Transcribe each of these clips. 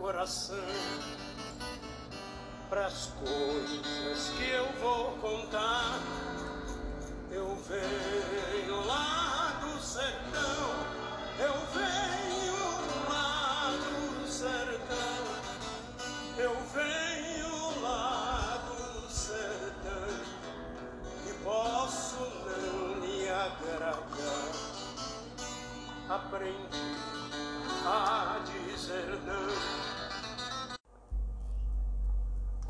coração pras coisas que eu vou contar. Eu venho lá do sertão, eu venho lá do sertão, eu venho lá do sertão, e posso não me agradar. Aprendi a dizer não.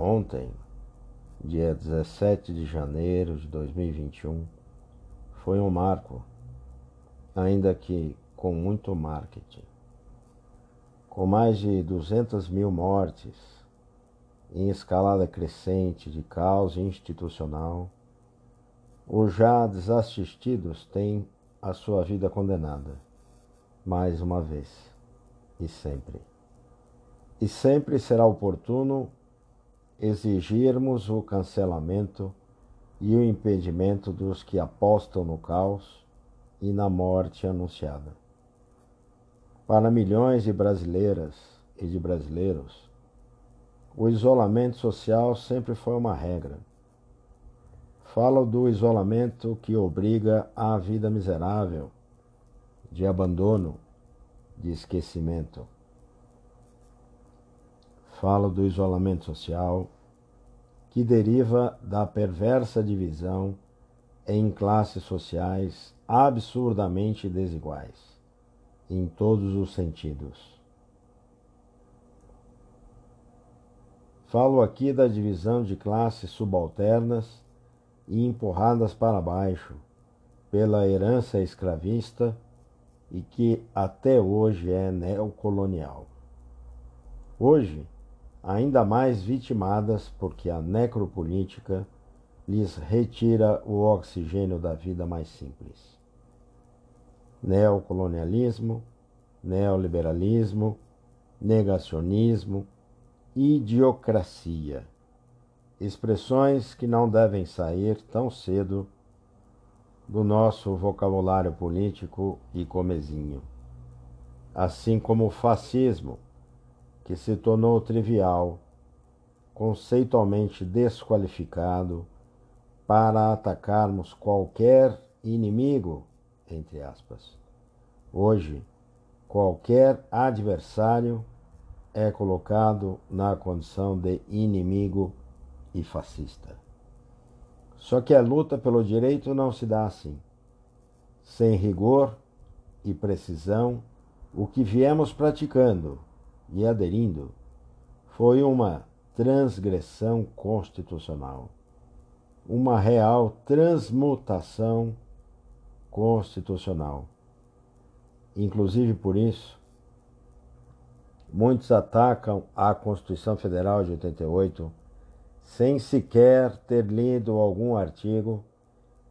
Ontem, dia 17 de janeiro de 2021, foi um marco, ainda que com muito marketing. Com mais de 200.000 mortes, em escalada crescente de caos institucional, os já desassistidos têm a sua vida condenada, mais uma vez, e sempre. E sempre será oportuno exigirmos o cancelamento e o impedimento dos que apostam no caos e na morte anunciada. Para milhões de brasileiras e de brasileiros, o isolamento social sempre foi uma regra. Falo do isolamento que obriga à vida miserável, de abandono, de esquecimento. Falo do isolamento social que deriva da perversa divisão em classes sociais absurdamente desiguais, em todos os sentidos. Falo aqui da divisão de classes subalternas e empurradas para baixo pela herança escravista e que até hoje é neocolonial. Hoje, ainda mais vitimadas porque a necropolítica lhes retira o oxigênio da vida mais simples. Neocolonialismo, neoliberalismo, negacionismo, idiocracia. Expressões que não devem sair tão cedo do nosso vocabulário político e comezinho. Assim como o fascismo, que se tornou trivial, conceitualmente desqualificado, para atacarmos qualquer inimigo, entre aspas. Hoje, qualquer adversário é colocado na condição de inimigo e fascista. Só que a luta pelo direito não se dá assim. Sem rigor e precisão, o que viemos praticando e aderindo foi uma transgressão constitucional, uma real transmutação constitucional. Inclusive por isso, muitos atacam a Constituição Federal de 88 sem sequer ter lido algum artigo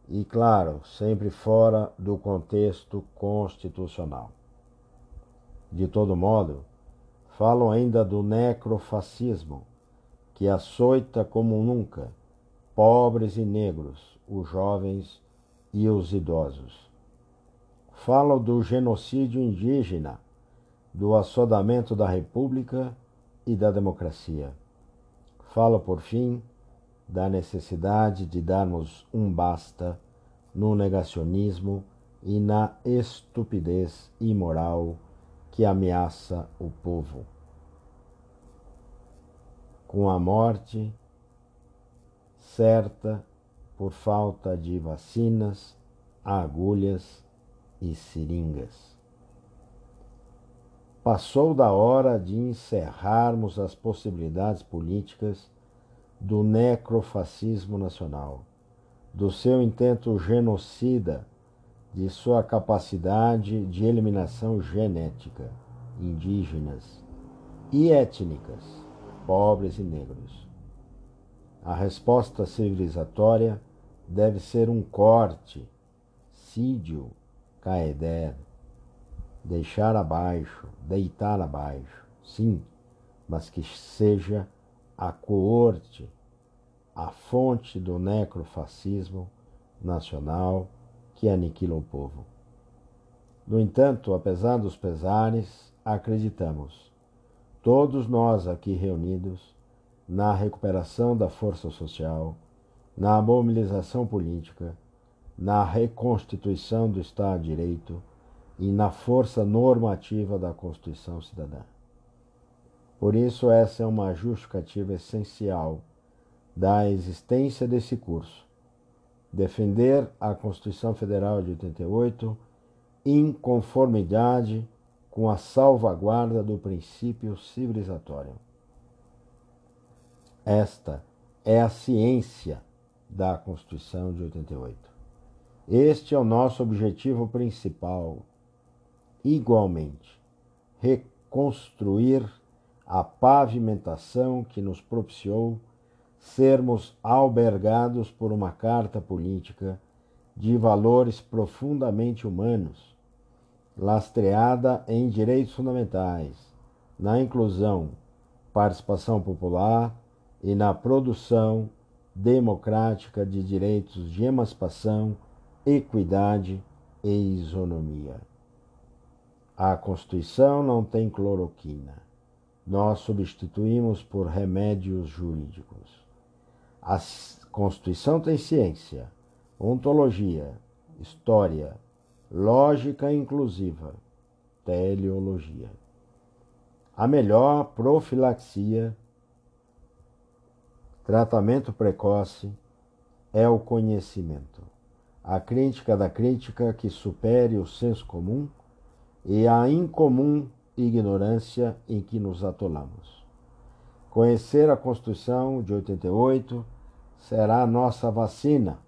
e, claro, sempre fora do contexto constitucional. De todo modo, falam ainda do necrofascismo, que açoita como nunca pobres e negros, os jovens e os idosos. Falam do genocídio indígena, do assodamento da república e da democracia. Falam, por fim, da necessidade de darmos um basta no negacionismo e na estupidez imoral que ameaça o povo. Com a morte certa por falta de vacinas, agulhas e seringas. Passou da hora de encerrarmos as possibilidades políticas do necrofascismo nacional, do seu intento genocida, de sua capacidade de eliminação genética, indígenas e étnicas, pobres e negros. A resposta civilizatória deve ser um corte, sídio, caeder, deixar abaixo, deitar abaixo, sim, mas que seja a coorte, a fonte do necrofascismo nacional que aniquila o povo. No entanto, apesar dos pesares, acreditamos, todos nós aqui reunidos, na recuperação da força social, na mobilização política, na reconstituição do Estado de Direito e na força normativa da Constituição Cidadã. Por isso, essa é uma justificativa essencial da existência desse curso. Defender a Constituição Federal de 88 em conformidade com a salvaguarda do princípio civilizatório. Esta é a ciência da Constituição de 88. Este é o nosso objetivo principal. Igualmente, reconstruir a pavimentação que nos propiciou sermos albergados por uma carta política de valores profundamente humanos, lastreada em direitos fundamentais, na inclusão, participação popular e na produção democrática de direitos de emancipação, equidade e isonomia. A Constituição não tem cloroquina. Nós substituímos por remédios jurídicos. A Constituição tem ciência, ontologia, história, lógica inclusiva, teleologia. A melhor profilaxia, tratamento precoce, é o conhecimento. A crítica da crítica que supere o senso comum e a incomum ignorância em que nos atolamos. Conhecer a Constituição de 88 será a nossa vacina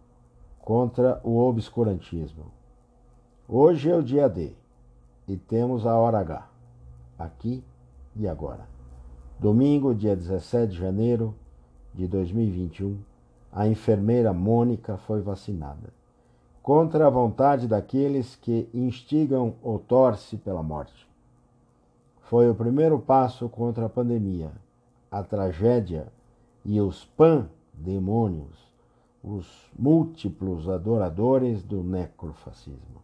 contra o obscurantismo. Hoje é o dia D e temos a hora H, aqui e agora. Domingo, dia 17 de janeiro de 2021, a enfermeira Mônica foi vacinada contra a vontade daqueles que instigam ou torcem pela morte. Foi o primeiro passo contra a pandemia, a tragédia e os pandemônios, os múltiplos adoradores do necrofascismo.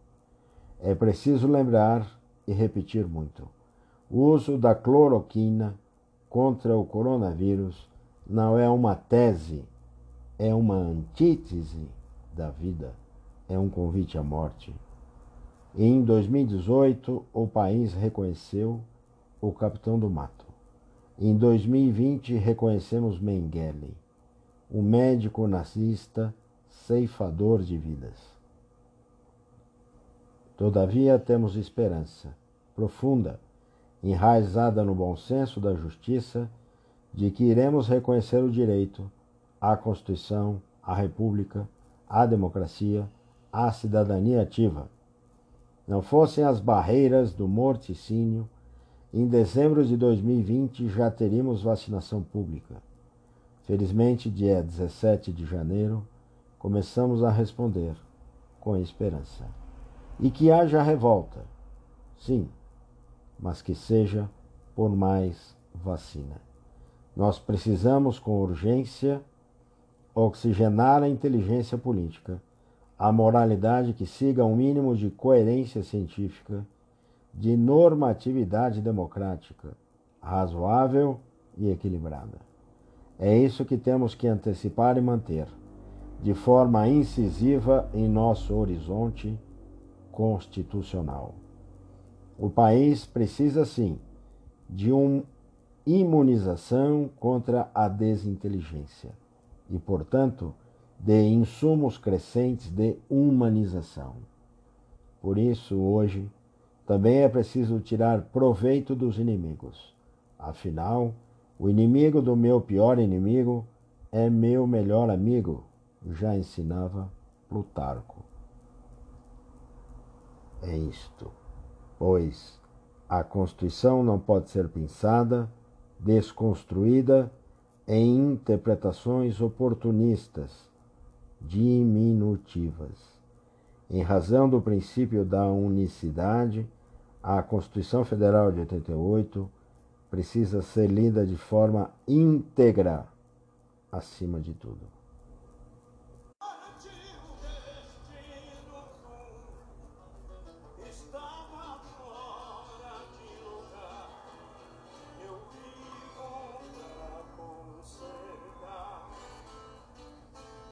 É preciso lembrar e repetir muito: o uso da cloroquina contra o coronavírus não é uma tese, é uma antítese da vida, é um convite à morte. E em 2018, o país reconheceu o capitão do mato. Em 2020, reconhecemos Mengele, um médico nazista, ceifador de vidas. Todavia, temos esperança profunda, enraizada no bom senso da justiça, de que iremos reconhecer o direito à Constituição, à República, à democracia, à cidadania ativa. Não fossem as barreiras do morticínio, em dezembro de 2020 já teríamos vacinação pública. Felizmente, dia 17 de janeiro, começamos a responder com esperança. E que haja revolta, sim, mas que seja por mais vacina. Nós precisamos, com urgência, oxigenar a inteligência política, a moralidade que siga um mínimo de coerência científica, de normatividade democrática, razoável e equilibrada. É isso que temos que antecipar e manter, de forma incisiva em nosso horizonte constitucional. O país precisa, sim, de uma imunização contra a desinteligência e, portanto, de insumos crescentes de humanização. Por isso, hoje, também é preciso tirar proveito dos inimigos. Afinal, o inimigo do meu pior inimigo é meu melhor amigo, já ensinava Plutarco. É isto, pois a Constituição não pode ser pensada, desconstruída em interpretações oportunistas, diminutivas. Em razão do princípio da unicidade, a Constituição Federal de 88 precisa ser lida de forma íntegra, acima de tudo.